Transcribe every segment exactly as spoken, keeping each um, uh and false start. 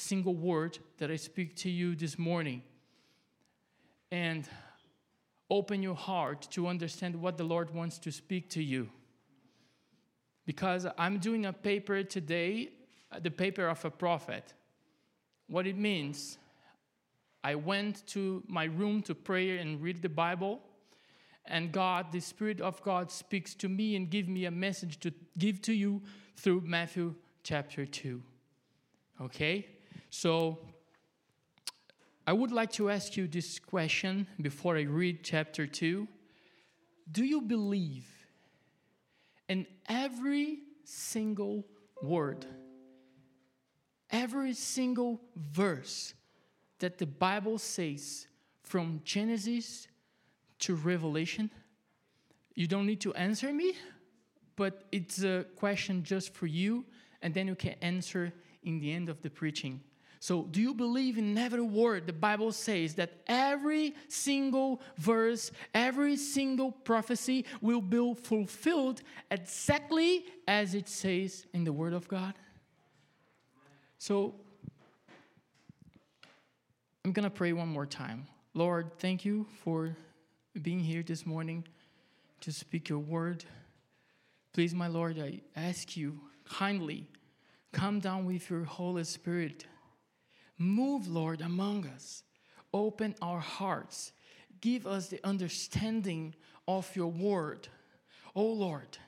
single word that I speak to you this morning. And open your heart to understand what the Lord wants to speak to you. Because I'm doing a paper today, the paper of a prophet. What it means, I went to my room to pray and read the Bible, and God, the Spirit of God, speaks to me and gives me a message to give to you through Matthew chapter two. Okay? So, I would like to ask you this question before I read chapter two. Do you believe in every single word, every single verse that the Bible says from Genesis to Revelation? You don't need to answer me, but it's a question just for you, and then you can answer in the end of the preaching. So, do you believe in every word the Bible says, that every single verse, every single prophecy will be fulfilled exactly as it says in the Word of God? So, I'm going to pray one more time. Lord, thank you for being here this morning to speak your word. Please, my Lord, I ask you kindly, come down with your Holy Spirit. Move, Lord, among us. Open our hearts. Give us the understanding of your word. Oh, Lord,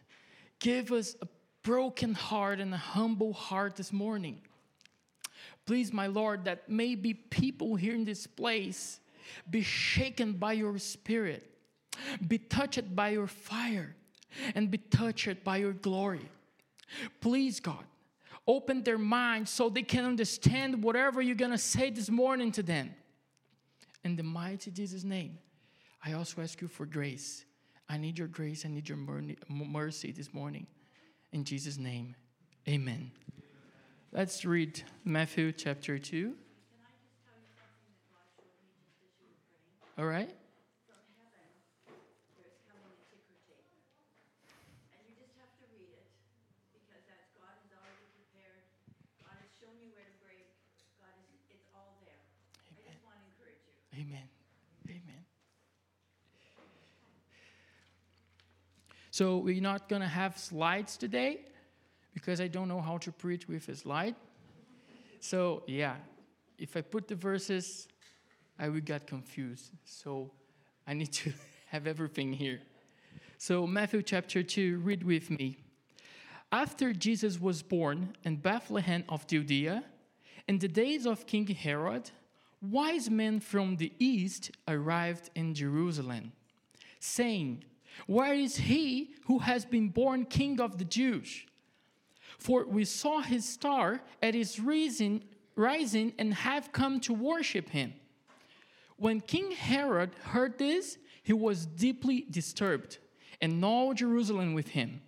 give us a broken heart and a humble heart this morning. Please, my Lord, that maybe people here in this place be shaken by your Spirit, be touched by your fire, and be touched by your glory. Please, God, open their minds so they can understand whatever you're going to say this morning to them. In the mighty Jesus' name, I also ask you for grace. I need your grace. I need your mercy this morning. In Jesus' name, amen. Let's read Matthew chapter two. Can I just tell you something that God showed me just as you were praying? All right. From heaven, there's coming a ticker tape. And you just have to read it. Because that's God has already prepared. God has shown you where to break. God is, it's all there. Amen. I just want to encourage you. Amen. Amen. So we're not going to have slides today because I don't know how to preach with a slide. So yeah, if I put the verses, I would get confused. So I need to have everything here. So Matthew chapter two, read with me. After Jesus was born in Bethlehem of Judea, in the days of King Herod, wise men from the east arrived in Jerusalem, saying, "Where is he who has been born King of the Jews? For we saw his star at his rising, rising and have come to worship him." When King Herod heard this, he was deeply disturbed, and all Jerusalem with him.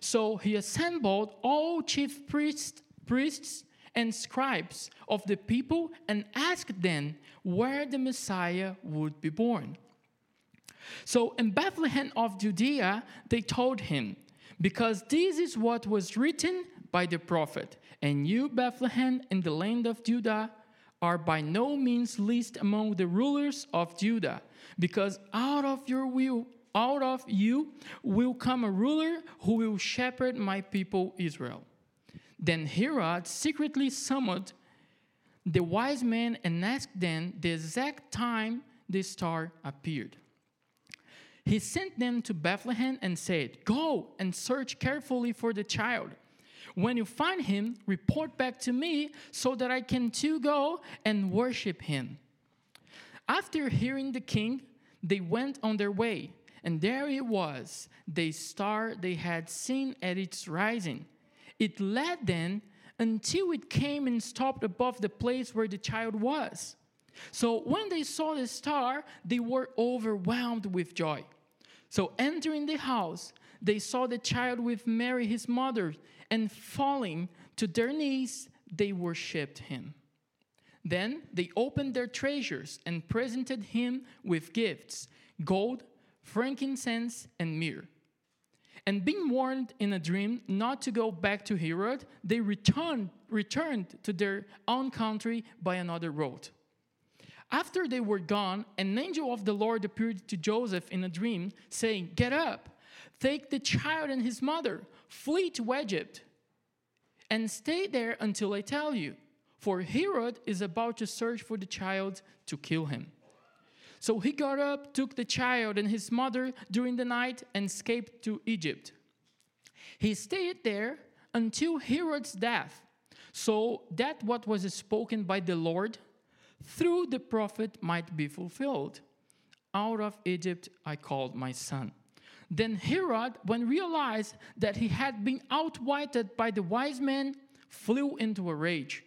So he assembled all chief priests, priests and scribes of the people and asked them where the Messiah would be born. So in Bethlehem of Judea, they told him, "Because this is what was written by the prophet, and you, Bethlehem, in the land of Judah, are by no means least among the rulers of Judah, because out of your will Out of you will come a ruler who will shepherd my people Israel." Then Herod secretly summoned the wise men and asked them the exact time the star appeared. He sent them to Bethlehem and said, "Go and search carefully for the child. When you find him, report back to me so that I can too go and worship him." After hearing the king, they went on their way. And there it was, the star they had seen at its rising. It led them until it came and stopped above the place where the child was. So when they saw the star, they were overwhelmed with joy. So entering the house, they saw the child with Mary his mother, and falling to their knees, they worshipped him. Then they opened their treasures and presented him with gifts, gold, frankincense, and myrrh. And being warned in a dream not to go back to Herod, they returned, returned to their own country by another road. After they were gone, an angel of the Lord appeared to Joseph in a dream, saying, "Get up, take the child and his mother, flee to Egypt, and stay there until I tell you, for Herod is about to search for the child to kill him." So he got up, took the child and his mother during the night, and escaped to Egypt. He stayed there until Herod's death, so that what was spoken by the Lord through the prophet might be fulfilled. "Out of Egypt I called my son." Then Herod, when realized that he had been outwitted by the wise men, flew into a rage.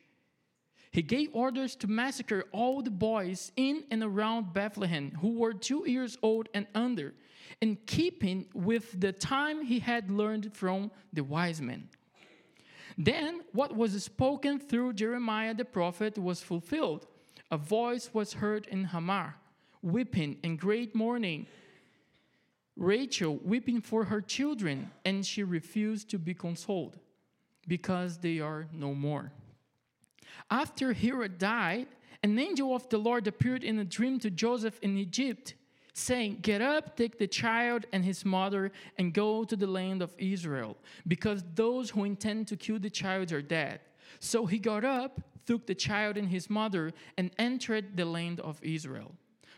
He gave orders to massacre all the boys in and around Bethlehem who were two years old and under, in keeping with the time he had learned from the wise men. Then what was spoken through Jeremiah the prophet was fulfilled. A voice was heard in Hamar, weeping and great mourning, Rachel weeping for her children, and she refused to be consoled, because they are no more. After Herod died, an angel of the Lord appeared in a dream to Joseph in Egypt, saying, "Get up, take the child and his mother, and go to the land of Israel, because those who intend to kill the child are dead." So he got up, took the child and his mother, and entered the land of Israel.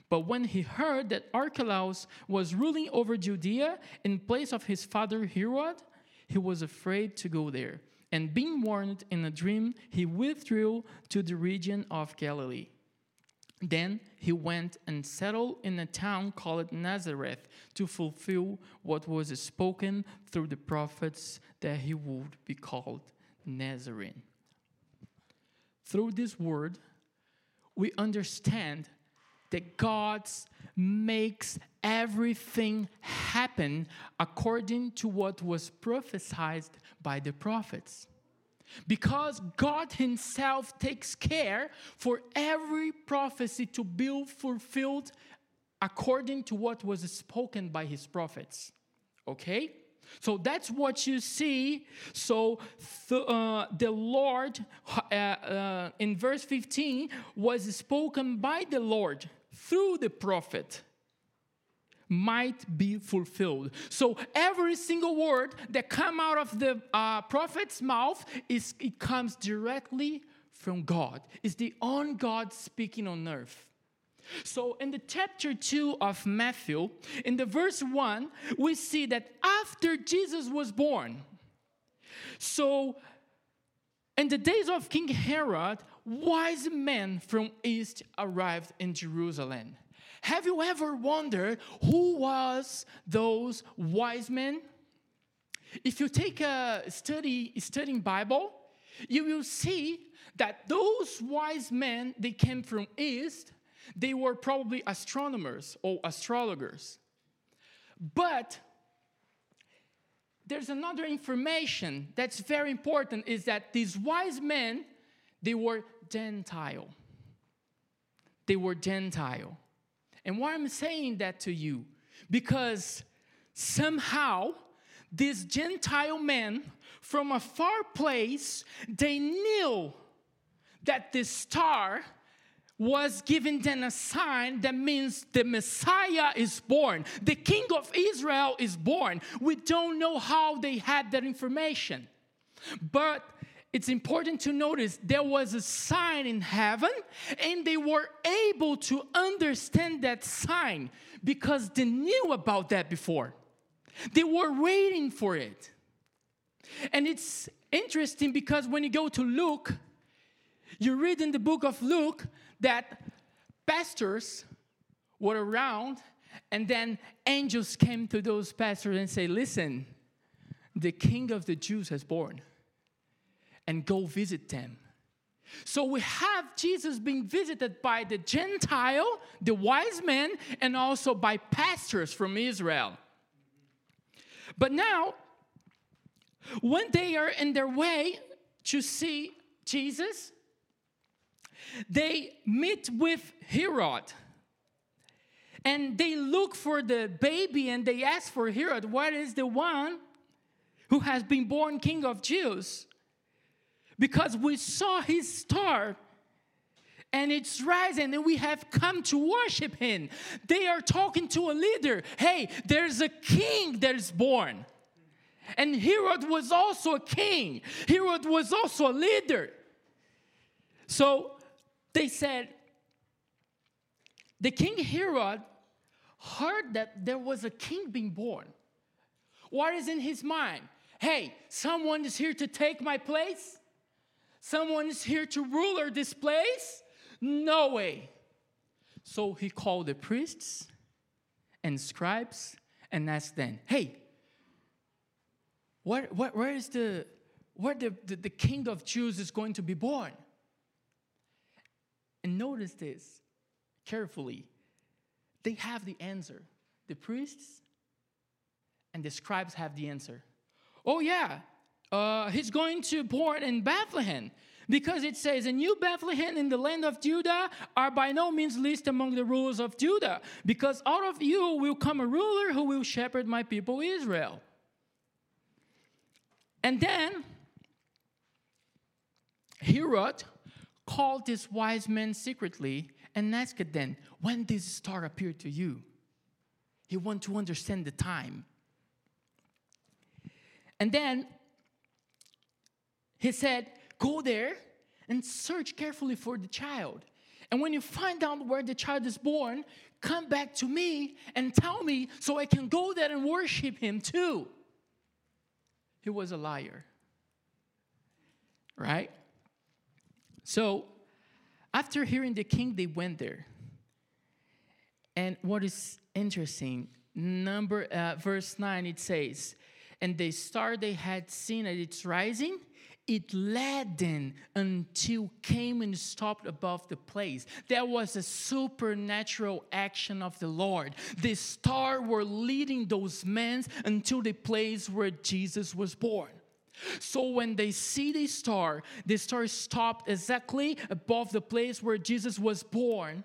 But when he heard that Archelaus was ruling over Judea in place of his father Herod, he was afraid to go there. And being warned in a dream, he withdrew to the region of Galilee. Then he went and settled in a town called Nazareth, to fulfill what was spoken through the prophets, that he would be called Nazarene. Through this word, we understand that God makes everything happen according to what was prophesied by the prophets. Because God himself takes care for every prophecy to be fulfilled according to what was spoken by his prophets. Okay? So that's what you see. So th- uh, the Lord, uh, uh, in verse fifteen, was spoken by the Lord through the prophet might be fulfilled. So every single word that come out of the uh, prophet's mouth, is it comes directly from God. It's the own God speaking on earth. So in the chapter two of Matthew, in the verse one, we see that after Jesus was born, so in the days of King Herod, wise men from east arrived in Jerusalem. Have you ever wondered who was those wise men? If you take a study, studying Bible, you will see that those wise men, they came from east. They were probably astronomers or astrologers. But there's another information that's very important, is that these wise men, they were Gentile. They were Gentile. And why I'm saying that to you? Because somehow these Gentile men from a far place, they knew that this star was giving them a sign that means the Messiah is born. The King of Israel is born. We don't know how they had that information. But it's important to notice there was a sign in heaven, and they were able to understand that sign because they knew about that before. They were waiting for it. And it's interesting because when you go to Luke, you read in the book of Luke that pastors were around, and then angels came to those pastors and say, "Listen, the King of the Jews has born. And go visit them." So we have Jesus being visited by the Gentile, the wise men, and also by pastors from Israel. But now, when they are in their way to see Jesus, they meet with Herod. And they look for the baby and they ask for Herod, what is the one who has been born King of Jews? Because we saw his star and it's rising and we have come to worship him. They are talking to a leader. Hey, there's a king that is born. And Herod was also a king. Herod was also a leader. So they said, the king Herod heard that there was a king being born. What is in his mind? Hey, someone is here to take my place? Someone is here to rule this place? No way. So he called the priests and scribes and asked them, hey, what, what, where is the, where the, the, the king of Jews is going to be born? And notice this carefully. They have the answer. The priests and the scribes have the answer. Oh, yeah. Uh, he's going to born in Bethlehem, because it says, and you, Bethlehem, in the land of Judah, are by no means least among the rulers of Judah, because out of you will come a ruler who will shepherd my people Israel. And then Herod called these wise men secretly and asked them, when this star appeared to you? He wanted to understand the time. And then he said, go there and search carefully for the child. And when you find out where the child is born, come back to me and tell me so I can go there and worship him too. He was a liar. Right? So, after hearing the king, they went there. And what is interesting, number uh, verse nine, it says, and the star they had seen at its rising, it led them until came and stopped above the place. There was a supernatural action of the Lord. The star were leading those men until the place where Jesus was born. So when they see the star, the star stopped exactly above the place where Jesus was born.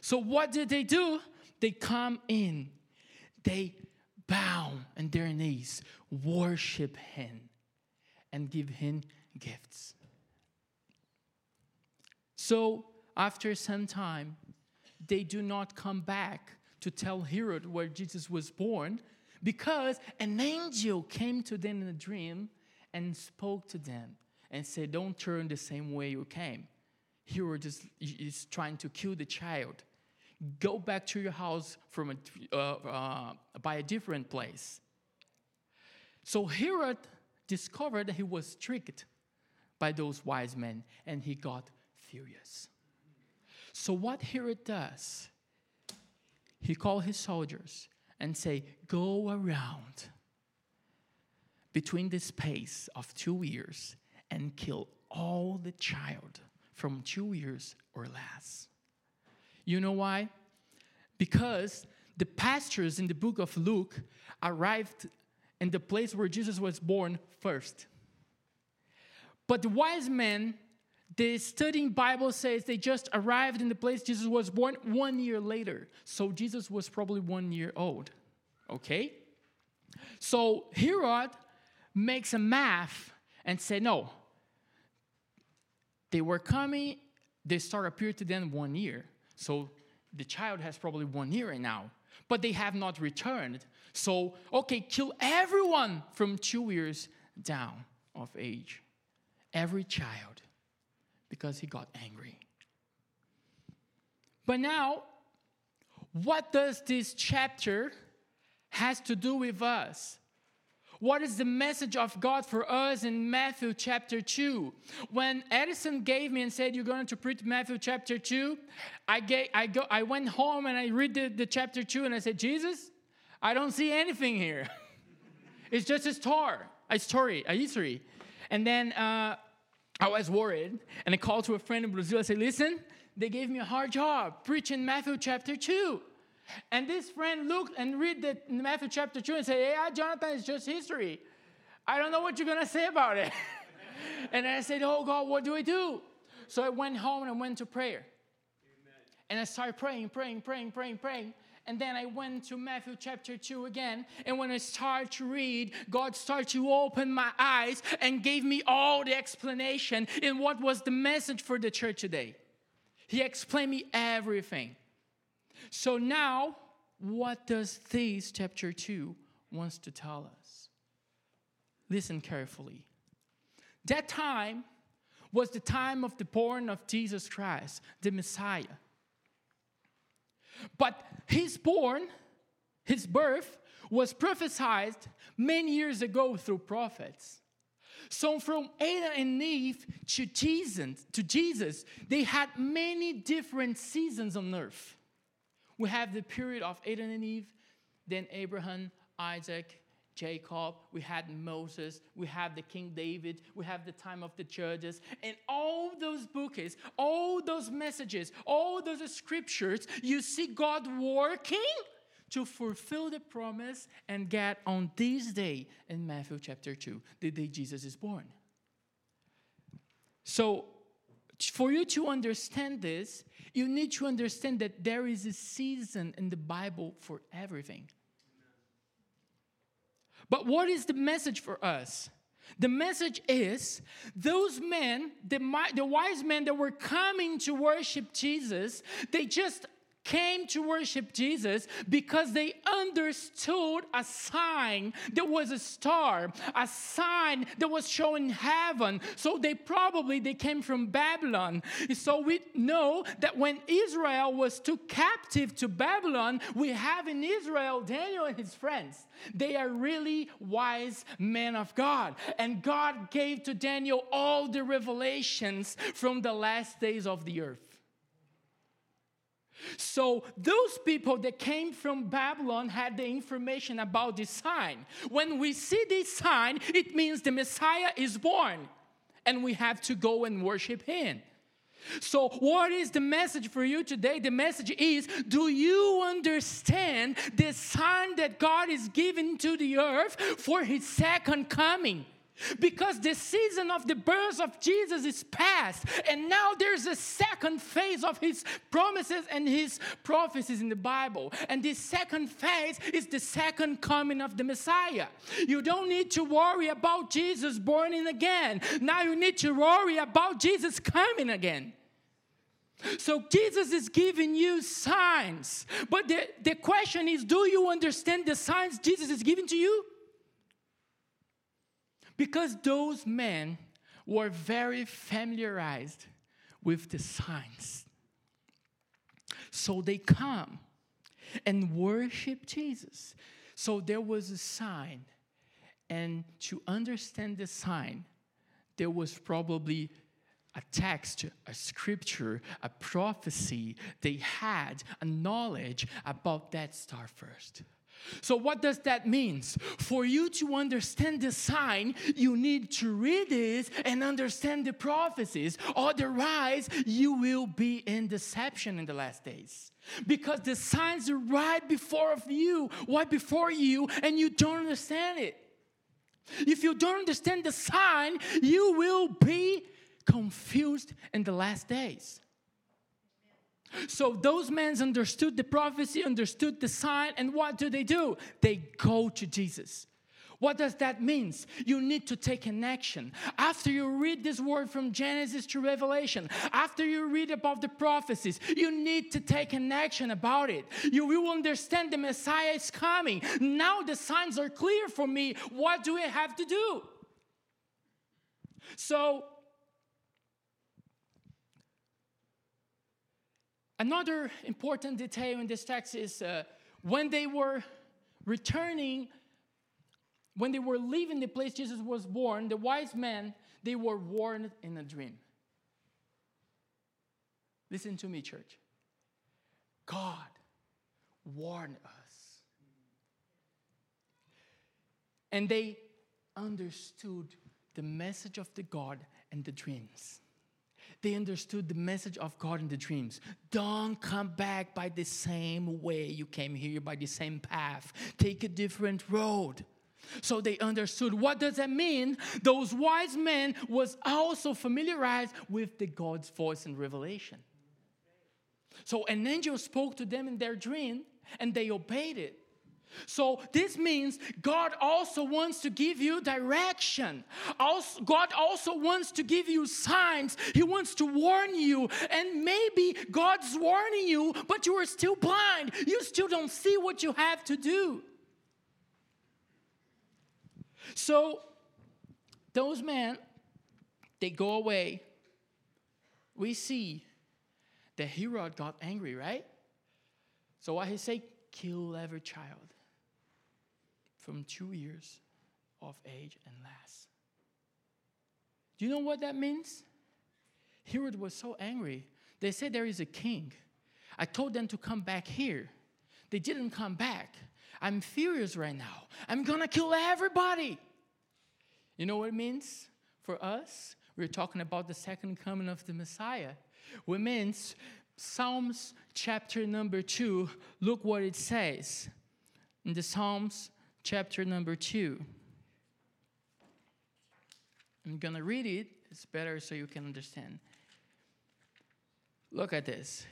So what did they do? They come in. They bow on their knees, worship him, and give him gifts. So after some time, they do not come back to tell Herod where Jesus was born, because an angel came to them in a dream and spoke to them and said, don't turn the same way you came. Herod is, is trying to kill the child. Go back to your house from a, uh, uh, by a different place. So Herod discovered that he was tricked by those wise men, and he got furious. So what Herod does, he called his soldiers and say, go around between the space of two years and kill all the child from two years or less. You know why? Because the pastors in the book of Luke arrived and the place where Jesus was born first. But the wise men, they studying Bible says they just arrived in the place Jesus was born one year later. So Jesus was probably one year old. Okay? So Herod makes a math and said, no. They were coming, the star appeared to them one year. So the child has probably one year right now. But they have not returned. So, okay, kill everyone from two years down of age. Every child. Because he got angry. But now, what does this chapter has to do with us? What is the message of God for us in Matthew chapter two? When Edison gave me and said, you're going to preach Matthew chapter two, I gave, I go, I went home and I read the, the chapter two and I said, Jesus, I don't see anything here. It's just a story, a story, a history. And then uh, I was worried and I called to a friend in Brazil. I said, listen, they gave me a hard job preaching Matthew chapter two. And this friend looked and read the Matthew chapter two and said, yeah, Jonathan, it's just history. I don't know what you're going to say about it. And I said, oh, God, what do I do? So I went home and I went to prayer. Amen. And I started praying, praying, praying, praying, praying. And then I went to Matthew chapter two again. And when I started to read, God started to open my eyes and gave me all the explanation in what was the message for the church today. He explained me everything. So now, what does this chapter two wants to tell us? Listen carefully. That time was the time of the born of Jesus Christ, the Messiah. But his born, his birth, was prophesied many years ago through prophets. So from Adam and Eve to Jesus, to Jesus, they had many different seasons on earth. We have the period of Adam and Eve, then Abraham, Isaac, Jacob, we had Moses, we have the King David, we have the time of the judges, and all those books, all those messages, all those scriptures, you see God working to fulfill the promise and get on this day in Matthew chapter two, the day Jesus is born. So, for you to understand this, you need to understand that there is a season in the Bible for everything. But what is the message for us? The message is those men, the, the wise men that were coming to worship Jesus, they just came to worship Jesus because they understood a sign. There was a star, a sign that was showing heaven. So they probably, they came from Babylon. So we know that when Israel was took captive to Babylon, we have in Israel Daniel and his friends. They are really wise men of God. And God gave to Daniel all the revelations from the last days of the earth. So those people that came from Babylon had the information about this sign. When we see this sign, it means the Messiah is born, and we have to go and worship him. So what is the message for you today? The message is, do you understand the sign that God is giving to the earth for his second coming? Because the season of the birth of Jesus is past, and now there's a second phase of his promises and his prophecies in the Bible. And this second phase is the second coming of the Messiah. You don't need to worry about Jesus born again. Now you need to worry about Jesus coming again. So Jesus is giving you signs. But the, the question is, do you understand the signs Jesus is giving to you? Because those men were very familiarized with the signs. So they come and worship Jesus. So there was a sign. And to understand the sign, there was probably a text, a scripture, a prophecy. They had a knowledge about that star first. So what does that mean? For you to understand the sign, you need to read this and understand the prophecies. Otherwise, you will be in deception in the last days. Because the signs are right before you, right before you, and you don't understand it. If you don't understand the sign, you will be confused in the last days. So those men understood the prophecy, understood the sign, and what do they do? They go to Jesus. What does that mean? You need to take an action. After you read this word from Genesis to Revelation, after you read about the prophecies, you need to take an action about it. You will understand the Messiah is coming. Now the signs are clear for me. What do I have to do? So another important detail in this text is uh, when they were returning, when they were leaving the place Jesus was born, the wise men, they were warned in a dream. Listen to me, church. God warned us. And they understood the message of the God and the dreams. They understood the message of God in the dreams. Don't come back by the same way you came here, by the same path. Take a different road. So they understood. What does that mean? Those wise men was also familiarized with the God's voice in Revelation. So an angel spoke to them in their dream, and they obeyed it. So this means God also wants to give you direction. Also, God also wants to give you signs. He wants to warn you. And maybe God's warning you, but you are still blind. You still don't see what you have to do. So those men, they go away. We see that Herod got angry, right? So what he said, kill every child from two years of age and less. Do you know what that means? Herod was so angry. They said there is a king. I told them to come back here. They didn't come back. I'm furious right now. I'm going to kill everybody. You know what it means for us? We're talking about the second coming of the Messiah. It means Psalms chapter number two, look what it says. In the Psalms chapter number two. I'm going to read it. It's better so you can understand. Look at this.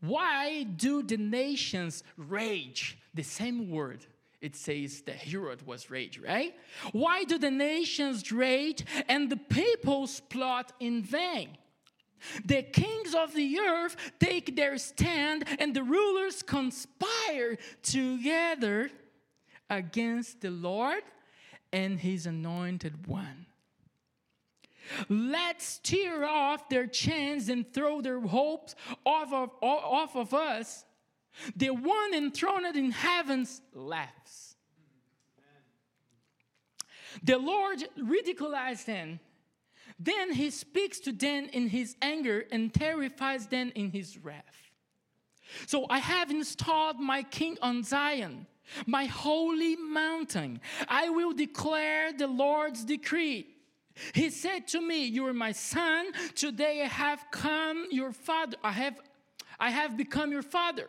Why do the nations rage? The same word. It says that Herod was rage, right? Why do the nations rage and the peoples plot in vain? The kings of the earth take their stand, and the rulers conspire together against the Lord and his anointed one. Let's tear off their chains and throw their hopes off of, off of us. The one enthroned in heavens laughs. The Lord ridiculized them. Then he speaks to them in his anger and terrifies them in his wrath. So I have installed my king on Zion, my holy mountain. I will declare the Lord's decree. He said to me, you are my son. Today I have come your father. I have, I have become your father.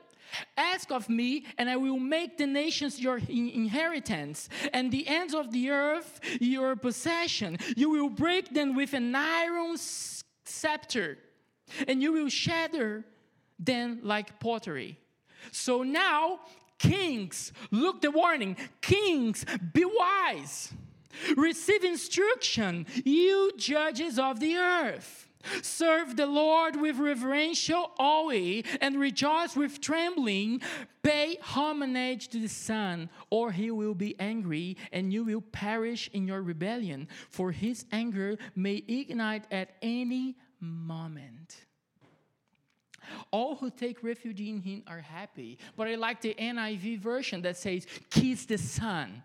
Ask of me, and I will make the nations your inheritance, and the ends of the earth your possession. You will break them with an iron scepter, and you will shatter them like pottery. So now, kings, look the warning, kings, be wise. Receive instruction, you judges of the earth. Serve the Lord with reverential awe and rejoice with trembling. Pay homage to the Son, or he will be angry and you will perish in your rebellion, for his anger may ignite at any moment. All who take refuge in him are happy. But I like the N I V version that says, kiss the Son.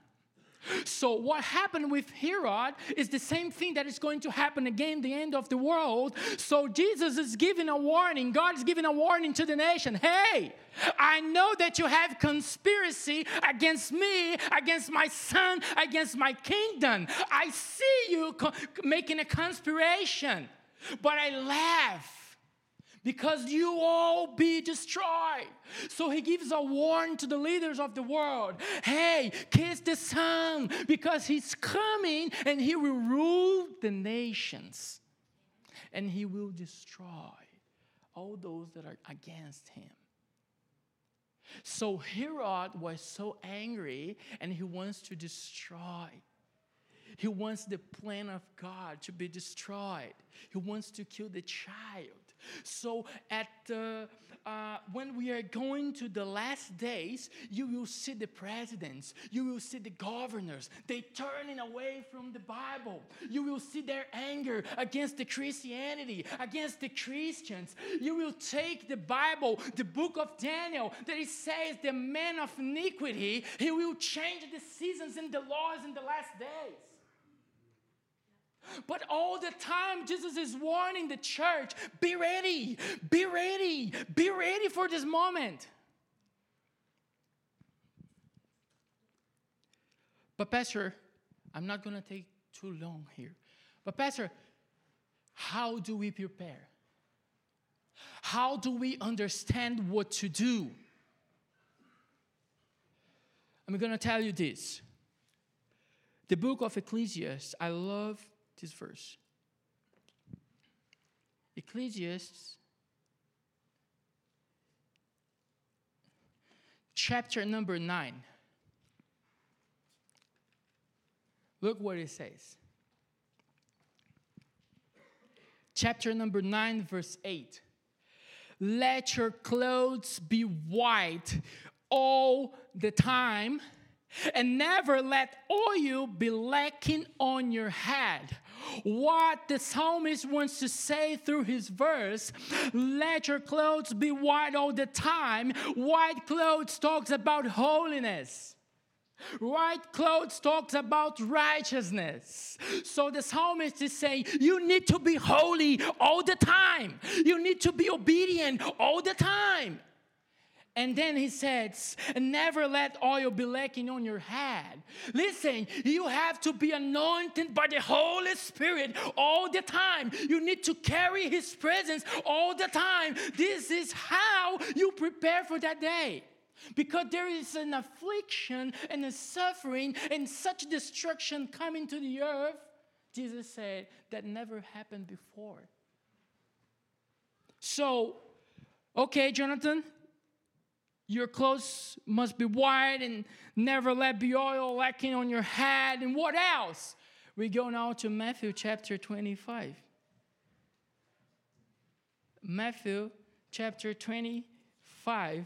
So what happened with Herod is the same thing that is going to happen again, the end of the world. So Jesus is giving a warning. God is giving a warning to the nation. Hey, I know that you have conspiracy against me, against my son, against my kingdom. I see you co- making a conspiration, but I laugh. Because you all be destroyed. So he gives a warning to the leaders of the world. Hey, kiss the Son, because he's coming and he will rule the nations. And he will destroy all those that are against him. So Herod was so angry, and he wants to destroy. He wants the plan of God to be destroyed. He wants to kill the child. So at uh, uh, when we are going to the last days, you will see the presidents, you will see the governors, they turning away from the Bible. You will see their anger against the Christianity, against the Christians. You will take the Bible, the book of Daniel, that it says the man of iniquity, he will change the seasons and the laws in the last days. But all the time, Jesus is warning the church, be ready, be ready, be ready for this moment. But Pastor, I'm not going to take too long here. But Pastor, how do we prepare? How do we understand what to do? I'm going to tell you this. The book of Ecclesiastes, I love this verse. Ecclesiastes chapter number nine. Look what it says. Chapter number nine, verse eight. Let your clothes be white all the time, and never let oil be lacking on your head. What the psalmist wants to say through his verse, let your clothes be white all the time. White clothes talks about holiness. White clothes talks about righteousness. So the psalmist is saying, you need to be holy all the time. You need to be obedient all the time. And then he says, never let oil be lacking on your head. Listen, you have to be anointed by the Holy Spirit all the time. You need to carry His presence all the time. This is how you prepare for that day. Because there is an affliction and a suffering and such destruction coming to the earth, Jesus said, that never happened before. So, okay, Jonathan, your clothes must be white and never let be oil lacking on your head. And what else? We go now to Matthew chapter twenty-five. Matthew chapter twenty-five,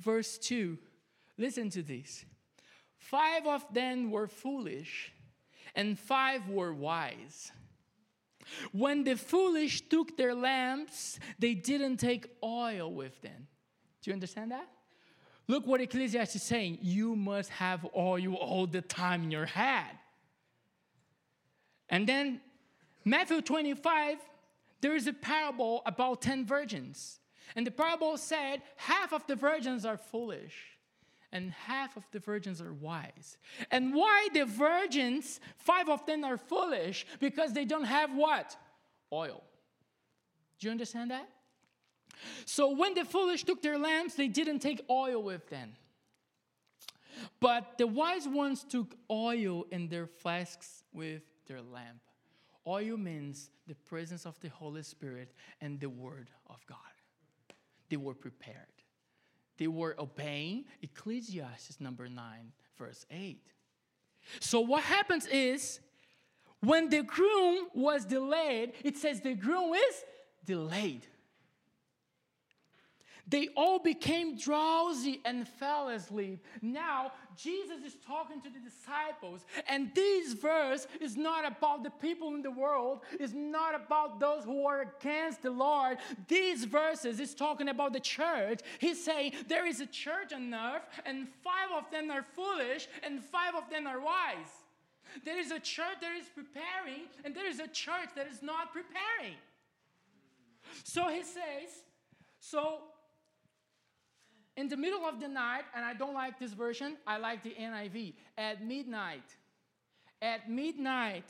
verse two. Listen to this. Five of them were foolish, and five were wise. When the foolish took their lamps, they didn't take oil with them. Do you understand that? Look what Ecclesiastes is saying. You must have oil all the time in your head. And then Matthew twenty-five, there is a parable about ten virgins. And the parable said half of the virgins are foolish and half of the virgins are wise. And why the virgins, five of them are foolish? Because they don't have what? Oil. Do you understand that? So when the foolish took their lamps, they didn't take oil with them. But the wise ones took oil in their flasks with their lamp. Oil means the presence of the Holy Spirit and the Word of God. They were prepared. They were obeying Ecclesiastes number nine, verse eight. So what happens is, when the groom was delayed, it says the groom is delayed. They all became drowsy and fell asleep. Now, Jesus is talking to the disciples, and this verse is not about the people in the world. It's not about those who are against the Lord. These verses is talking about the church. He's saying there is a church on earth, and five of them are foolish, and five of them are wise. There is a church that is preparing, and there is a church that is not preparing. So he says, so... in the middle of the night, and I don't like this version, I like the N I V. At midnight, at midnight,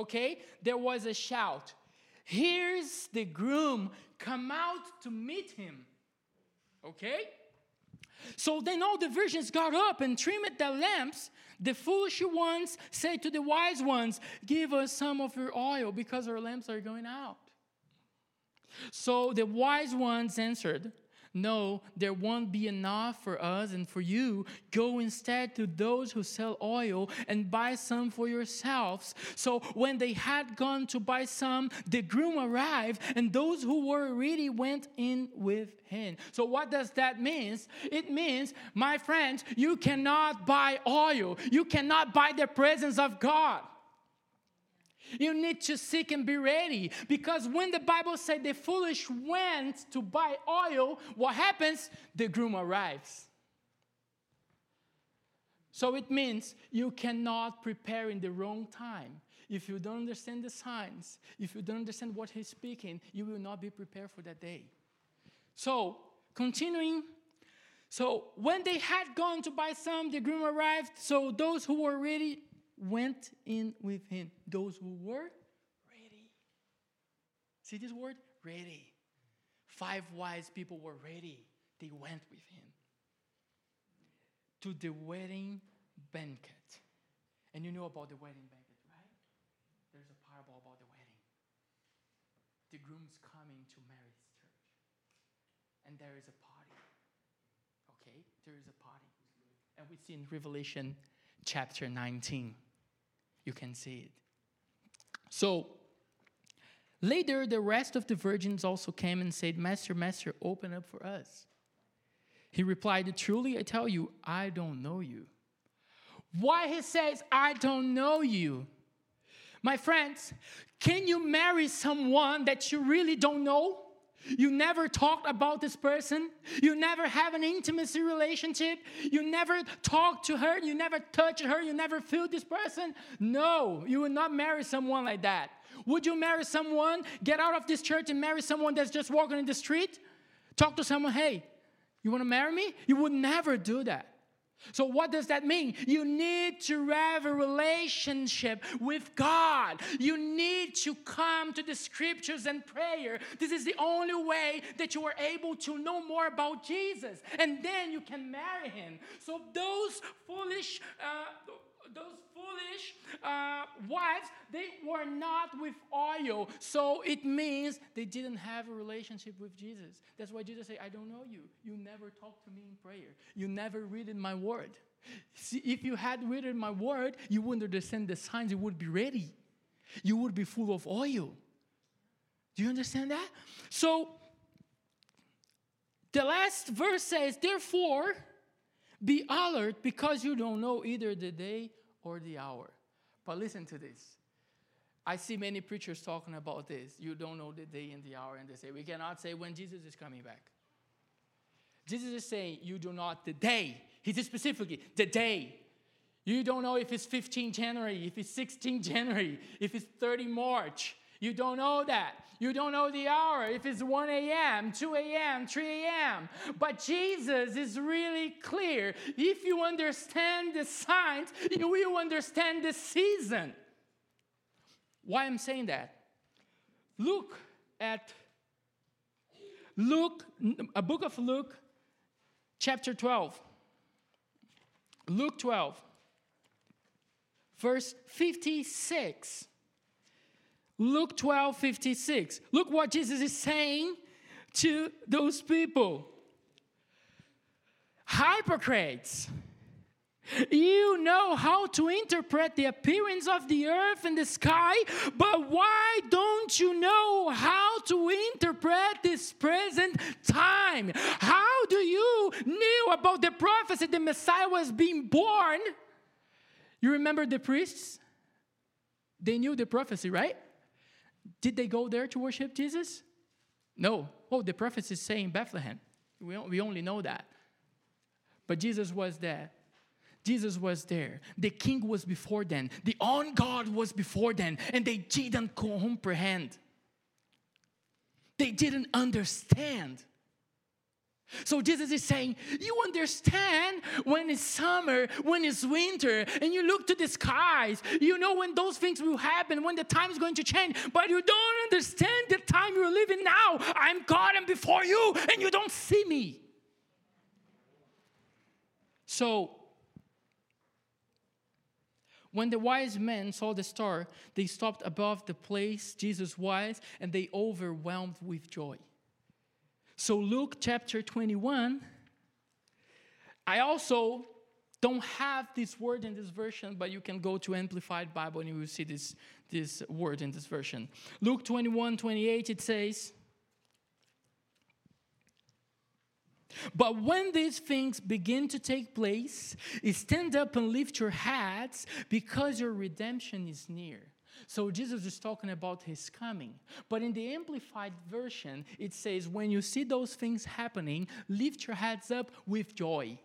okay, there was a shout. Here's the groom, come out to meet him, okay? So then all the virgins got up and trimmed their lamps. The foolish ones said to the wise ones, give us some of your oil because our lamps are going out. So the wise ones answered, no, there won't be enough for us and for you. Go instead to those who sell oil and buy some for yourselves. So when they had gone to buy some, the groom arrived, and those who were ready went in with him. So what does that mean? It means, my friends, you cannot buy oil. You cannot buy the presence of God. You need to seek and be ready. Because when the Bible said the foolish went to buy oil, what happens? The groom arrives. So it means you cannot prepare in the wrong time. If you don't understand the signs, if you don't understand what he's speaking, you will not be prepared for that day. So, continuing. So, when they had gone to buy some, the groom arrived. So, those who were ready went in with him. Those who were ready. See this word? Ready. Five wise people were ready. They went with him to the wedding banquet. And you know about the wedding banquet, right? There's a parable about the wedding. The groom's coming to Mary's church. And there is a party. okay, there is a party. And we see in Revelation chapter nineteen. You can see it. So, later the rest of the virgins also came and said, Master, Master, open up for us. He replied, Truly I tell you, I don't know you. Why he says, I don't know you? My friends, can you marry someone that you really don't know? You never talked about this person. You never have an intimacy relationship. You never talked to her. You never touched her. You never feel this person. No, you will not marry someone like that. Would you marry someone, get out of this church and marry someone that's just walking in the street? Talk to someone, hey, you want to marry me? You would never do that. So what does that mean? You need to have a relationship with God. You need to come to the scriptures and prayer. This is the only way that you are able to know more about Jesus. And then you can marry him. So those foolish... Uh, Those foolish uh, wives, they were not with oil. So it means they didn't have a relationship with Jesus. That's why Jesus said, I don't know you. You never talk to me in prayer. You never read in my word. See, if you had read in my word, you wouldn't understand the signs. You would be ready. You would be full of oil. Do you understand that? So the last verse says, Therefore, be alert because you don't know either the day or the hour. But listen to this. I see many preachers talking about this. You don't know the day and the hour. And they say, we cannot say when Jesus is coming back. Jesus is saying, you do not the day. He says specifically, the day. You don't know if it's the fifteenth of January, if it's the sixteenth of January, if it's the thirtieth of March. You don't know that. You don't know the hour, if it's one a.m., two a.m., three a.m. But Jesus is really clear. If you understand the signs, you will understand the season. Why I'm saying that? Look at Luke, a book of Luke, chapter twelve. Luke twelve, verse fifty-six. Luke twelve, fifty-six. Look what Jesus is saying to those people. Hypocrites, you know how to interpret the appearance of the earth and the sky, but why don't you know how to interpret this present time? How do you know about the prophecy the Messiah was being born? You remember the priests? They knew the prophecy, right? Did they go there to worship Jesus? No. Oh, the prophecy is saying Bethlehem. We, we only know that. But Jesus was there. Jesus was there. The king was before them. The on God was before them. And they didn't comprehend. They didn't understand. So Jesus is saying, you understand when it's summer, when it's winter, and you look to the skies. You know when those things will happen, when the time is going to change, but you don't understand the time you're living now. I'm God, I'm before you, and you don't see me. So, when the wise men saw the star, they stopped above the place Jesus was, and they overwhelmed with joy. So Luke chapter twenty-one, I also don't have this word in this version, but you can go to Amplified Bible and you will see this, this word in this version. Luke twenty-one, twenty-eight, it says, But when these things begin to take place, stand up and lift your heads because your redemption is near. So Jesus is talking about his coming. But in the Amplified Version, it says, when you see those things happening, lift your heads up with joy.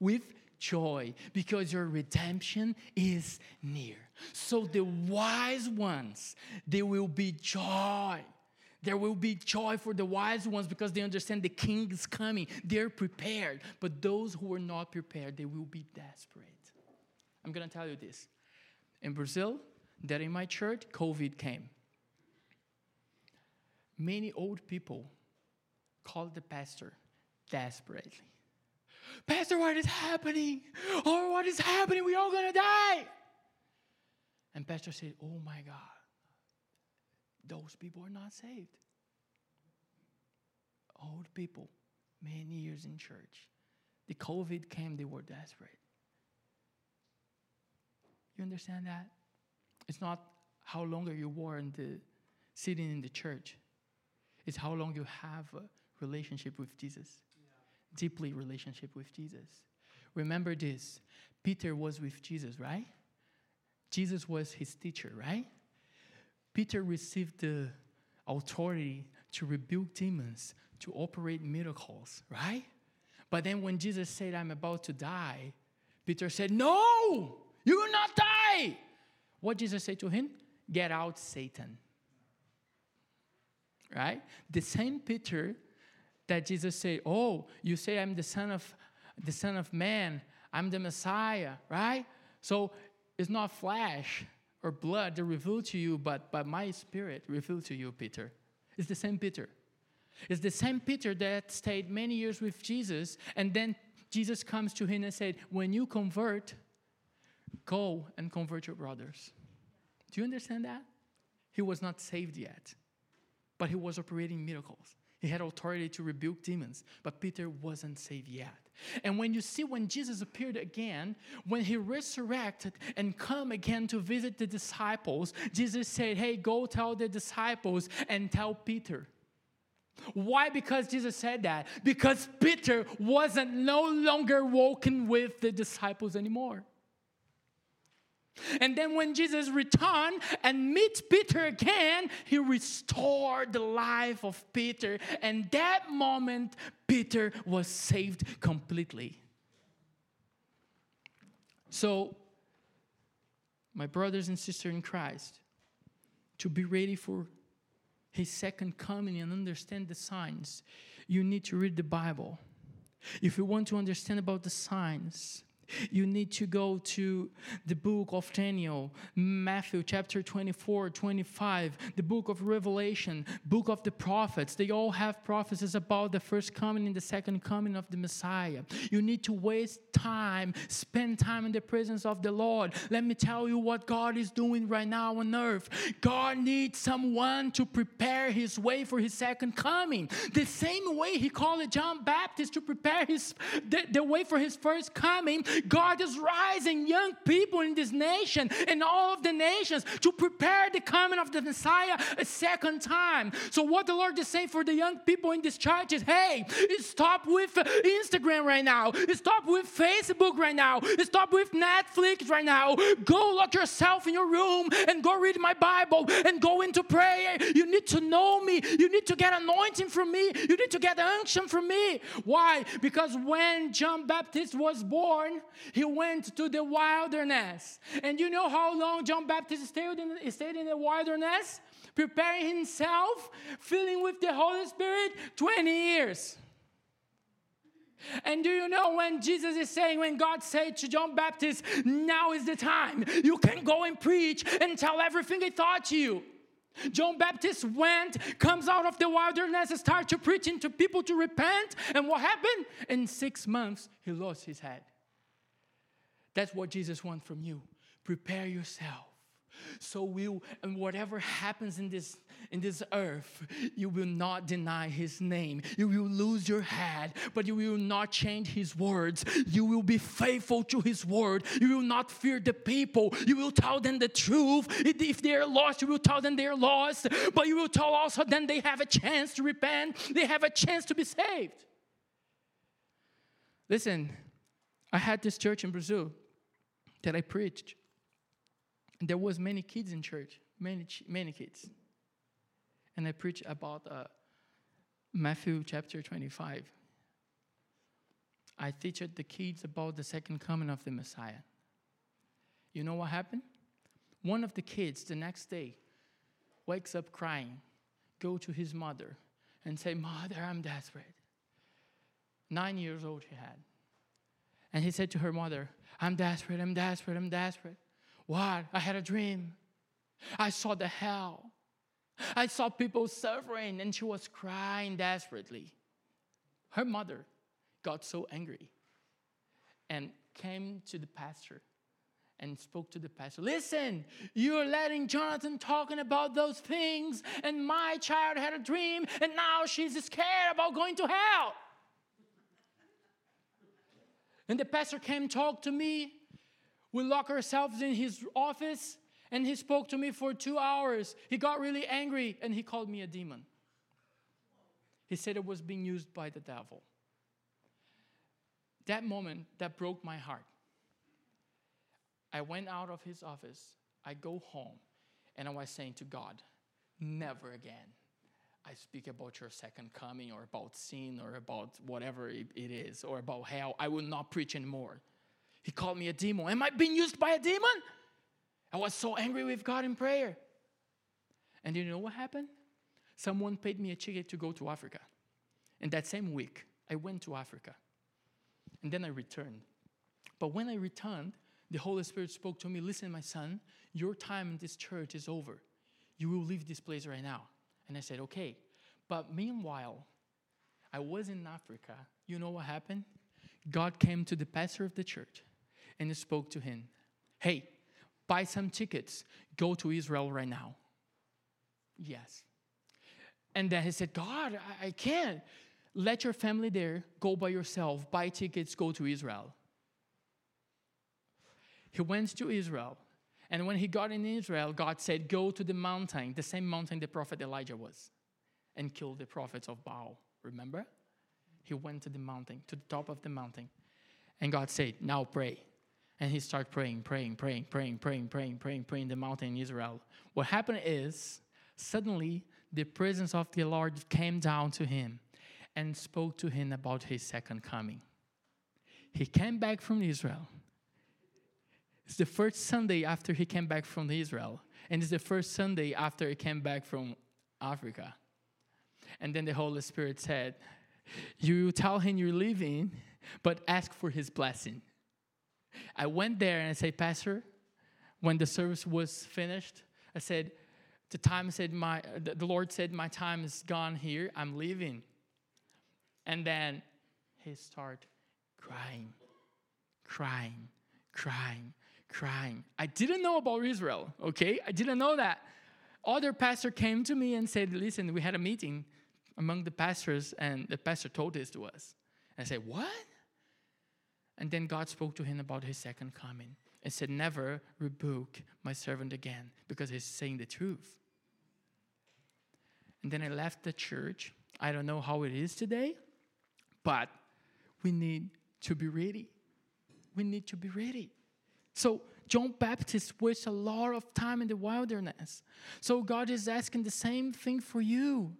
With joy. Because your redemption is near. So the wise ones, there will be joy. There will be joy for the wise ones because they understand the king is coming. They're prepared. But those who are not prepared, they will be desperate. I'm going to tell you this. In Brazil, that in my church, COVID came. Many old people called the pastor desperately. Pastor, what is happening? Oh, what is happening? We're all going to die. And pastor said, oh my God, those people are not saved. Old people many years in church. The COVID came, they were desperate. You understand that? It's not how long you were in the, sitting in the church. It's how long you have a relationship with Jesus. Yeah. Deeply relationship with Jesus. Remember this. Peter was with Jesus, right? Jesus was his teacher, right? Peter received the authority to rebuke demons, to operate miracles, right? But then when Jesus said, I'm about to die, Peter said, no, you will not die. What Jesus said to him? Get out, Satan. Right? The same Peter that Jesus said, oh, you say I'm the son of the son of man. I'm the Messiah, right? So it's not flesh or blood that revealed to you, but, but my spirit revealed to you, Peter. It's the same Peter. It's the same Peter that stayed many years with Jesus, and then Jesus comes to him and said, when you convert, go and convert your brothers. Do you understand that? He was not saved yet, but he was operating miracles. He had authority to rebuke demons, but Peter wasn't saved yet. And when you see when Jesus appeared again, when he resurrected and come again to visit the disciples, Jesus said, hey, go tell the disciples and tell Peter. Why? Because Jesus said that. Because Peter wasn't no longer walking with the disciples anymore. And then when Jesus returned and meets Peter again, he restored the life of Peter. And that moment, Peter was saved completely. So, my brothers and sisters in Christ, to be ready for his second coming and understand the signs, you need to read the Bible. If you want to understand about the signs, you need to go to the book of Daniel, Matthew chapter twenty-four, twenty-five, the book of Revelation, book of the prophets. They all have prophecies about the first coming and the second coming of the Messiah. You need to waste time, spend time in the presence of the Lord. Let me tell you what God is doing right now on earth. God needs someone to prepare his way for his second coming. The same way he called John Baptist to prepare his the, the way for his first coming, God is rising young people in this nation and all of the nations to prepare the coming of the Messiah a second time. So what the Lord is saying for the young people in this church is, hey, stop with Instagram right now. Stop with Facebook right now. Stop with Netflix right now. Go lock yourself in your room and go read my Bible and go into prayer. You need to know me. You need to get anointing from me. You need to get unction from me. Why? Because when John Baptist was born, he went to the wilderness. And you know how long John Baptist stayed in, stayed in the wilderness? Preparing himself, filling with the Holy Spirit, twenty years. And do you know when Jesus is saying, when God said to John Baptist, now is the time. You can go and preach and tell everything I taught you. John Baptist went, comes out of the wilderness, started to preaching to people to repent. And what happened? In six months, he lost his head. That's what Jesus wants from you. Prepare yourself. So will and whatever happens in this in this earth, you will not deny his name. You will lose your head, but you will not change his words. You will be faithful to his word. You will not fear the people. You will tell them the truth. If they are lost, you will tell them they are lost. But you will tell also them they have a chance to repent. They have a chance to be saved. Listen, I had this church in Brazil that I preached. There was many kids in church, many many kids. And I preached about uh, Matthew chapter twenty-five. I teached the kids about the second coming of the Messiah. You know what happened? One of the kids the next day wakes up crying, go to his mother and say, Mother, I'm desperate. Nine years old she had. And he said to her mother, I'm desperate, I'm desperate, I'm desperate. What? I had a dream. I saw the hell. I saw people suffering, and she was crying desperately. Her mother got so angry and came to the pastor and spoke to the pastor. Listen, you're letting Jonathan talking about those things, and my child had a dream, and now she's scared about going to hell. And the pastor came talk to me. We locked ourselves in his office, and he spoke to me for two hours. He got really angry, and he called me a demon. He said it was being used by the devil. That moment, that broke my heart. I went out of his office. I go home, and I was saying to God, never again I speak about your second coming or about sin or about whatever it is or about hell. I will not preach anymore. He called me a demon. Am I being used by a demon? I was so angry with God in prayer. And you know what happened? Someone paid me a ticket to go to Africa. And that same week, I went to Africa. And then I returned. But when I returned, the Holy Spirit spoke to me, listen, my son, your time in this church is over. You will leave this place right now. And I said, okay. But meanwhile, I was in Africa. You know what happened? God came to the pastor of the church and he spoke to him. Hey, buy some tickets. Go to Israel right now. Yes. And then he said, God, I, I can't. Let your family there. Go by yourself. Buy tickets. Go to Israel. He went to Israel. And when he got in Israel, God said, go to the mountain, the same mountain the prophet Elijah was, and kill the prophets of Baal. Remember? He went to the mountain, to the top of the mountain. And God said, now pray. And he started praying, praying, praying, praying, praying, praying, praying, praying in the mountain in Israel. What happened is, suddenly, the presence of the Lord came down to him and spoke to him about his second coming. He came back from Israel. It's the first Sunday after he came back from Israel. And it's the first Sunday after he came back from Africa. And then the Holy Spirit said, you tell him you're leaving, but ask for his blessing. I went there and I said, Pastor, when the service was finished, I said, the time said my the Lord said, my time is gone here. I'm leaving. And then he started crying, crying, crying. Crying. I didn't know about Israel, okay? I didn't know that. Other pastor came to me and said, listen, we had a meeting among the pastors, and the pastor told this to us. And I said, what? And then God spoke to him about his second coming and said, never rebuke my servant again because he's saying the truth. And then I left the church. I don't know how it is today, but we need to be ready. We need to be ready. So John Baptist wasted a lot of time in the wilderness. So God is asking the same thing for you.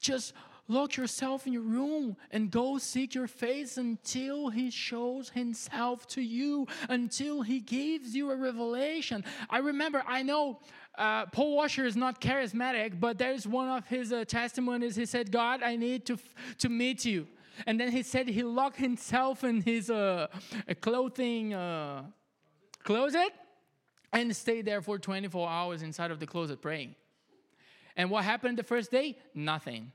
Just lock yourself in your room and go seek your face until he shows himself to you, until he gives you a revelation. I remember, I know uh, Paul Washer is not charismatic, but there's one of his uh, testimonies. He said, God, I need to f- to meet you. And then he said he locked himself in his uh, clothing uh closet and stay there for twenty-four hours inside of the closet praying. And what happened the first day? Nothing.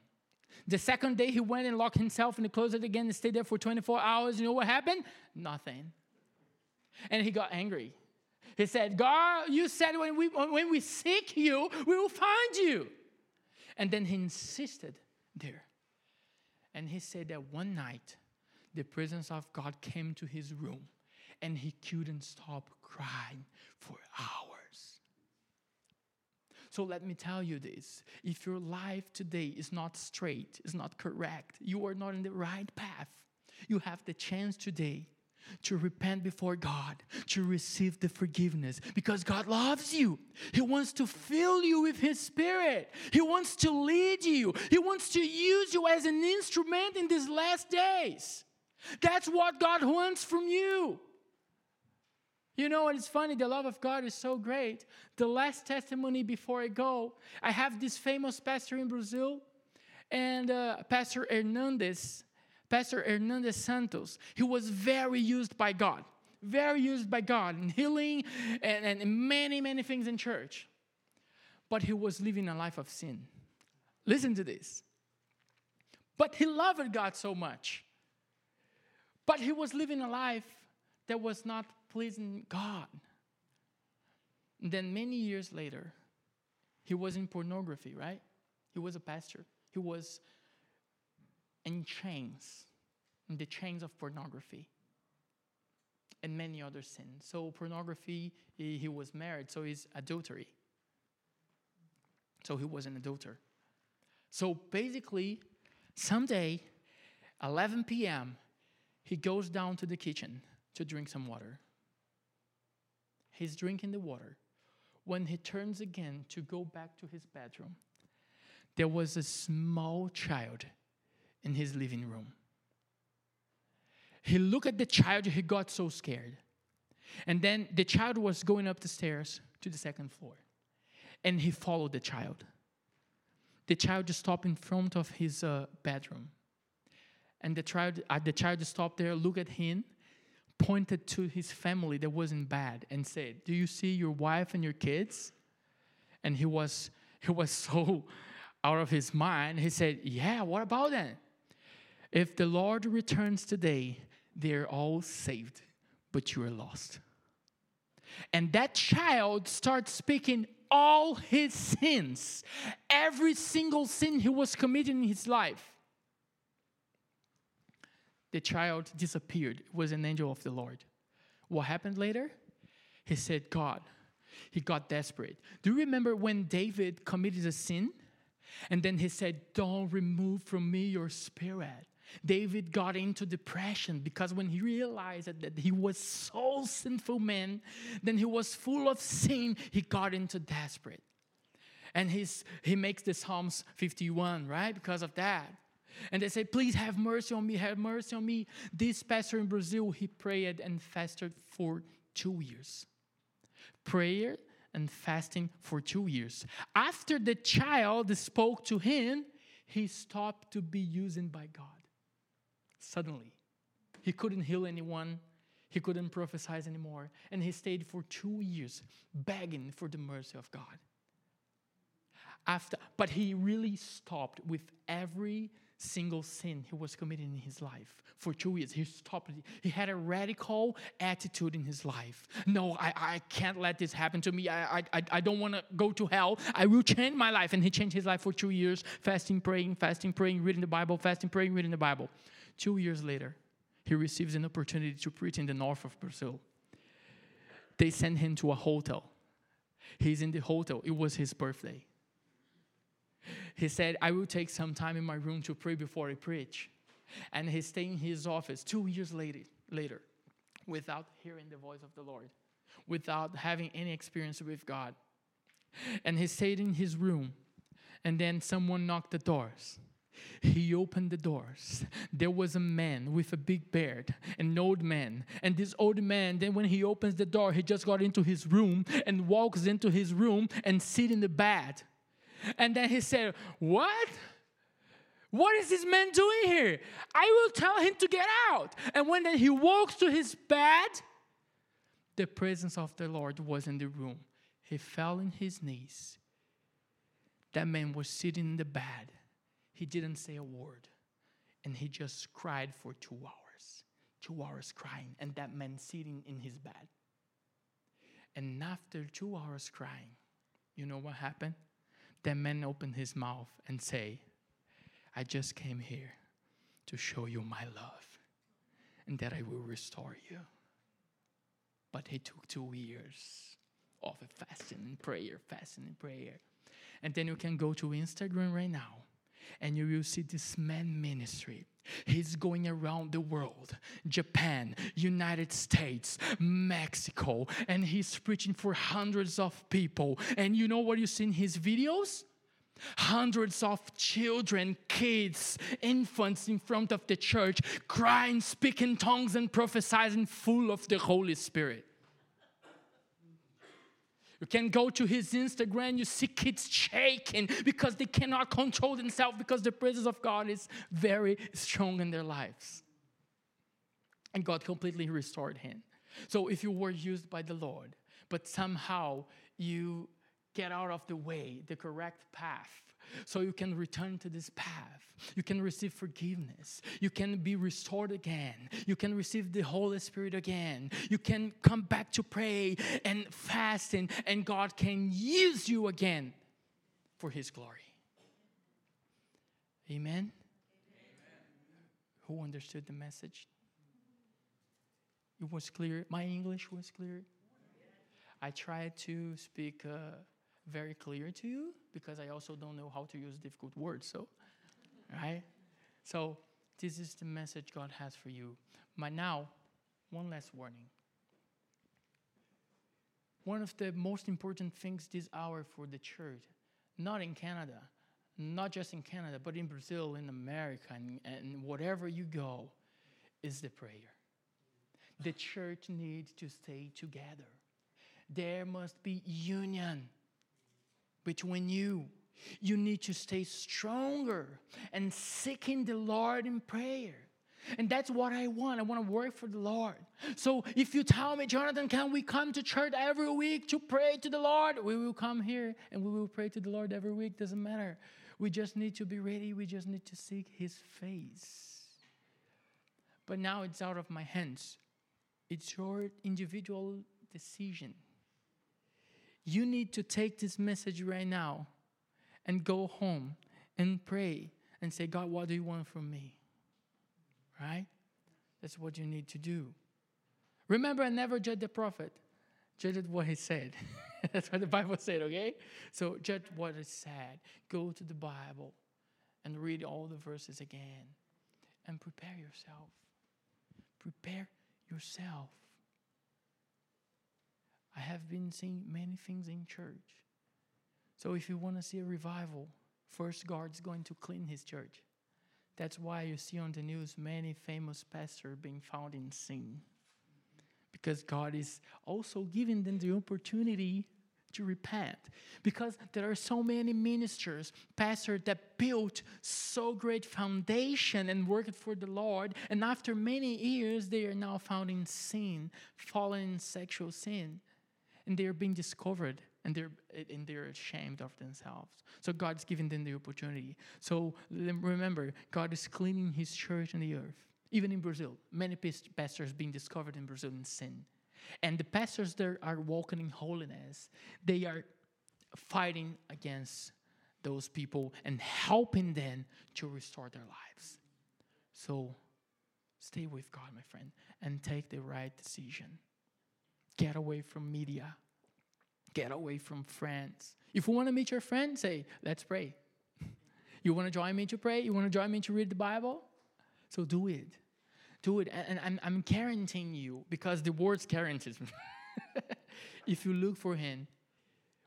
The second day he went and locked himself in the closet again and stayed there for twenty-four hours. You know what happened? Nothing. And he got angry. He said, God, you said when we when we seek you, we will find you. And then he insisted there. And he said that one night, the presence of God came to his room. And he couldn't stop crying for hours. So let me tell you this. If your life today is not straight, is not correct, you are not in the right path, you have the chance today to repent before God, to receive the forgiveness, because God loves you. He wants to fill you with his spirit. He wants to lead you. He wants to use you as an instrument in these last days. That's what God wants from you. You know what is funny? The love of God is so great. The last testimony before I go, I have this famous pastor in Brazil, and uh, Pastor Hernandez, Pastor Hernandez Santos. He was very used by God, very used by God in healing and, and many, many things in church. But he was living a life of sin. Listen to this. But he loved God so much. But he was living a life that was not pleasing God. And then many years later, he was in pornography, right? He was a pastor. He was in chains, in the chains of pornography. and many other sins. So pornography, he, he was married, so he's adultery. So he was an adulterer. So basically, someday, eleven p.m., he goes down to the kitchen to drink some water. He's drinking the water. When he turns again to go back to his bedroom, there was a small child in his living room. He looked at the child, he got so scared. And then the child was going up the stairs to the second floor. And he followed the child. The child just stopped in front of his uh, bedroom. And the child, uh, the child stopped there, looked at him, pointed to his family that was in bed, and said, "Do you see your wife and your kids?" And he was he was so out of his mind. He said, "Yeah, what about them? If the Lord returns today, they're all saved, but you are lost." And that child starts speaking all his sins, every single sin he was committing in his life. The child disappeared. It was an angel of the Lord. What happened later? He said, God, he got desperate. Do you remember when David committed a sin? And then he said, "Don't remove from me your spirit." David got into depression because when he realized that he was so sinful man, then he was full of sin, he got into desperate. And he's, he makes the Psalms fifty-one, right? Because of that. And they say, "Please have mercy on me, have mercy on me." This pastor in Brazil, he prayed and fasted for two years. Prayer and fasting for two years. After the child spoke to him, he stopped to be used by God. Suddenly, he couldn't heal anyone. He couldn't prophesy anymore. And he stayed for two years begging for the mercy of God. After, but he really stopped with every single sin he was committing in his life. For two years, he stopped. He had a radical attitude in his life. No, I, I can't let this happen to me. I, I, I don't want to go to hell. I will change my life. And he changed his life for two years, fasting, praying, fasting, praying, reading the Bible, fasting, praying, reading the Bible. Two years later, he receives an opportunity to preach in the north of Brazil. They sent him to a hotel. He's in the hotel. It was his birthday. He said, "I will take some time in my room to pray before I preach." And he stayed in his office two years later, later, without hearing the voice of the Lord, without having any experience with God. And he stayed in his room, and then someone knocked the doors. He opened the doors. There was a man with a big beard, an old man. And this old man, then when he opens the door, he just got into his room and walks into his room and sits in the bed. And then he said, what? What is this man doing here? I will tell him to get out. And when then he walks to his bed, the presence of the Lord was in the room. He fell on his knees. That man was sitting in the bed. He didn't say a word. And he just cried for two hours. Two hours crying. And that man sitting in his bed. And after two hours crying, you know what happened? That man opened his mouth and say, "I just came here to show you my love and that I will restore you." But he took two years of fasting and prayer, fasting and prayer. And then you can go to Instagram right now and you will see this man ministry. He's going around the world, Japan, United States, Mexico, and he's preaching for hundreds of people. And you know what you see in his videos? Hundreds of children, kids, infants in front of the church, crying, speaking tongues, and prophesying full of the Holy Spirit. You can go to his Instagram, you see kids shaking because they cannot control themselves because the presence of God is very strong in their lives. And God completely restored him. So if you were used by the Lord, but somehow you get out of the way, the correct path, so you can return to this path. You can receive forgiveness. You can be restored again. You can receive the Holy Spirit again. You can come back to pray and fasting, and God can use you again for His glory. Amen? Amen. Who understood the message? It was clear. My English was clear. I tried to speak uh, very clear to you because I also don't know how to use difficult words. So, right? So this is the message God has for you. But now, one last warning. One of the most important things this hour for the church, not in Canada, not just in Canada, but in Brazil, in America, and, and wherever you go, is the prayer. The church needs to stay together. There must be union between you. You need to stay stronger and seeking the Lord in prayer. And that's what I want. I want to work for the Lord. So if you tell me, Jonathan, can we come to church every week to pray to the Lord? We will come here and we will pray to the Lord every week. Doesn't matter. We just need to be ready. We just need to seek His face. But now it's out of my hands. It's your individual decision. You need to take this message right now and go home and pray and say, God, what do you want from me? Right? That's what you need to do. Remember, I never judged the prophet. Judge what he said. That's what the Bible said, okay? So judge what it said. Go to the Bible and read all the verses again. And prepare yourself. Prepare yourself. I have been seeing many things in church. So if you want to see a revival, first God's going to clean His church. That's why you see on the news many famous pastors being found in sin. Because God is also giving them the opportunity to repent. Because there are so many ministers, pastors that built so great foundation and worked for the Lord. And after many years, they are now found in sin, fallen in sexual sin. And they are being discovered. And they're and they're ashamed of themselves. So God's giving them the opportunity. So remember, God is cleaning His church on the earth. Even in Brazil, many pastors being discovered in Brazil in sin. And the pastors there are walking in holiness. They are fighting against those people and helping them to restore their lives. So stay with God, my friend, and take the right decision. Get away from media. Get away from friends. If you want to meet your friend, say, let's pray. You want to join me to pray? You want to join me to read the Bible? So do it. Do it. And I'm, I'm guaranteeing you, because the word's guarantees. If you look for Him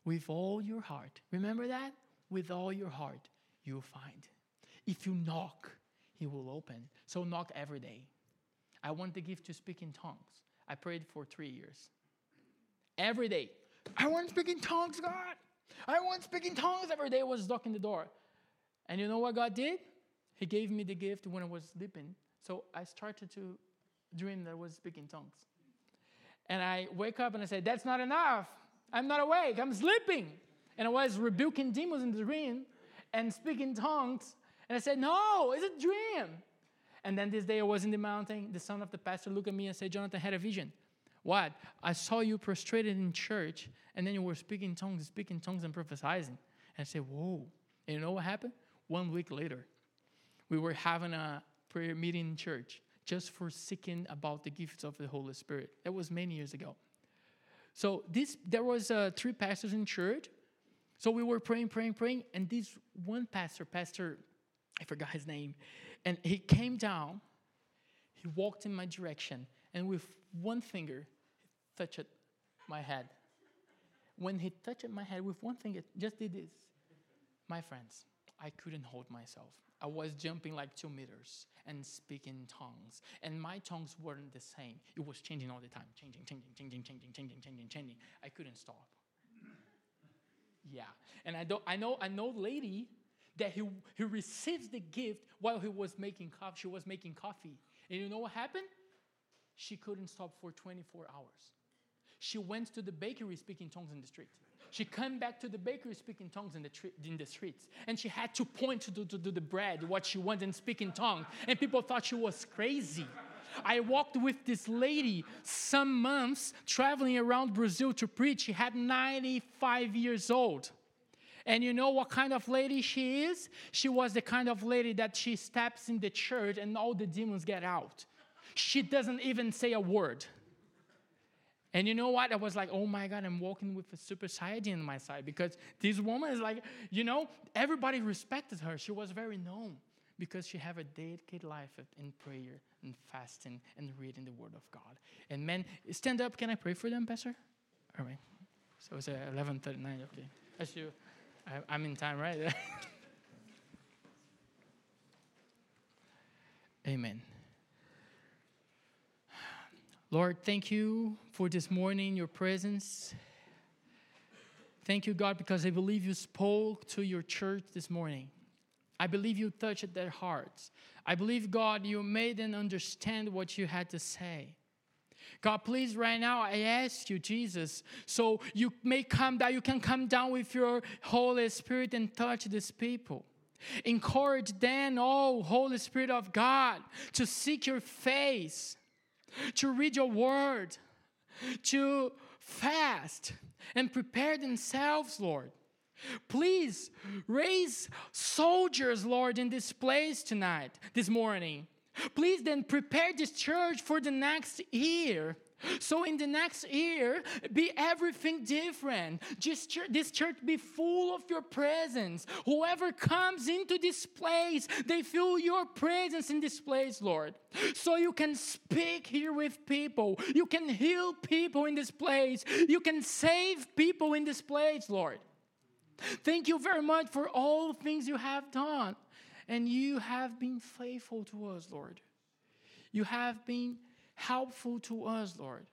with all your heart, remember that? With all your heart, you'll find. If you knock, He will open. So knock every day. I want the gift to speak in tongues. I prayed for three years. Every day. I want to speak in tongues, God. I want to speak in tongues. Every day I was knocking the door. And you know what God did? He gave me the gift when I was sleeping. So I started to dream that I was speaking tongues. And I wake up and I said, that's not enough. I'm not awake. I'm sleeping. And I was rebuking demons in the dream and speaking tongues. And I said, no, it's a dream. And then this day I was in the mountain. The son of the pastor looked at me and said, Jonathan, I had a vision. What? I saw you prostrated in church, and then you were speaking tongues, speaking tongues and prophesying. And I said, whoa. And you know what happened? One week later, we were having a prayer meeting in church just for seeking about the gifts of the Holy Spirit. That was many years ago. So this, there was uh, three pastors in church. So we were praying, praying, praying. And this one pastor, pastor, I forgot his name, and he came down. He walked in my direction. And with one finger, he touched my head. When he touched my head with one finger, just did this. My friends, I couldn't hold myself. I was jumping like two meters and speaking tongues. And my tongues weren't the same. It was changing all the time. Changing, changing, changing, changing, changing, changing, changing. I couldn't stop. Yeah. And I don't I know I know lady that he he receives the gift while he was making coffee. She was making coffee. And you know what happened? She couldn't stop for twenty-four hours. She went to the bakery speaking tongues in the street. She came back to the bakery speaking tongues in the, tri- in the streets. And she had to point to, to, to the bread, what she wanted, and speak in tongues. And people thought she was crazy. I walked with this lady some months traveling around Brazil to preach. She had ninety-five years old. And you know what kind of lady she is? She was the kind of lady that she steps in the church and all the demons get out. She doesn't even say a word. And you know what? I was like, oh my God, I'm walking with a super Saiyajin on my side, because this woman is like, you know, everybody respected her. She was very known because she had a dedicated life in prayer and fasting and reading the Word of God. And men, stand up. Can I pray for them, Pastor? All right. So it's eleven thirty-nine. Okay. I should, I, I'm in time, right? Amen. Lord, thank you for this morning, your presence. Thank you, God, because I believe you spoke to your church this morning. I believe you touched their hearts. I believe, God, you made them understand what you had to say. God, please, right now, I ask you, Jesus, so you may come down, you can come down with your Holy Spirit and touch these people. Encourage them, oh, Holy Spirit of God, to seek your face, to read your word, to fast and prepare themselves, Lord. Please raise soldiers, Lord, in this place tonight, this morning. Please then prepare this church for the next year. So in the next year, be everything different. This church, this church be full of your presence. Whoever comes into this place, they feel your presence in this place, Lord. So you can speak here with people. You can heal people in this place. You can save people in this place, Lord. Thank you very much for all things you have done. And you have been faithful to us, Lord. You have been helpful to us, Lord.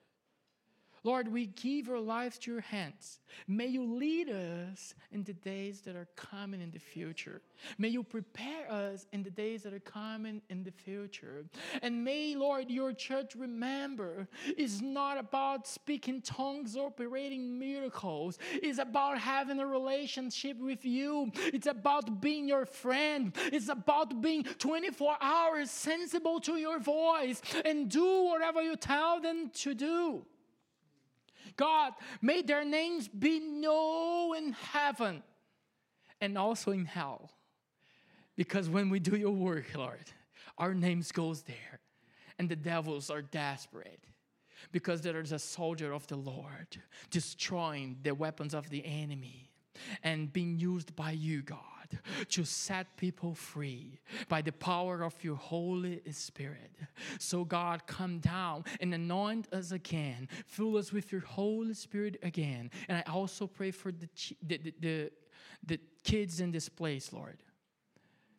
Lord, we give our lives to your hands. May you lead us in the days that are coming in the future. May you prepare us in the days that are coming in the future. And may, Lord, your church remember, it's not about speaking tongues or operating miracles. It's about having a relationship with you. It's about being your friend. It's about being twenty-four hours sensible to your voice and do whatever you tell them to do. God, may their names be known in heaven and also in hell. Because when we do your work, Lord, our names goes there. And the devils are desperate. Because there is a soldier of the Lord destroying the weapons of the enemy. And being used by you, God, to set people free by the power of your Holy Spirit. So God, come down and anoint us again. Fill us with your Holy Spirit again. And I also pray for the the the, the, the kids in this place, Lord.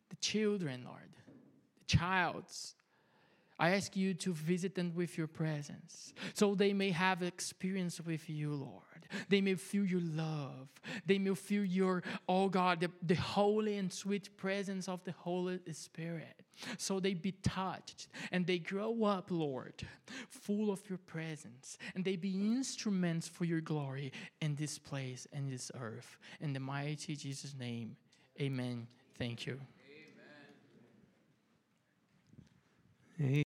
The children, Lord. The childs. I ask you to visit them with your presence, so they may have experience with you, Lord. They may feel your love. They may feel your, oh God, the, the holy and sweet presence of the Holy Spirit. So they be touched and they grow up, Lord, full of your presence. And they be instruments for your glory in this place and this earth. In the mighty Jesus' name, amen. Thank you. Amen.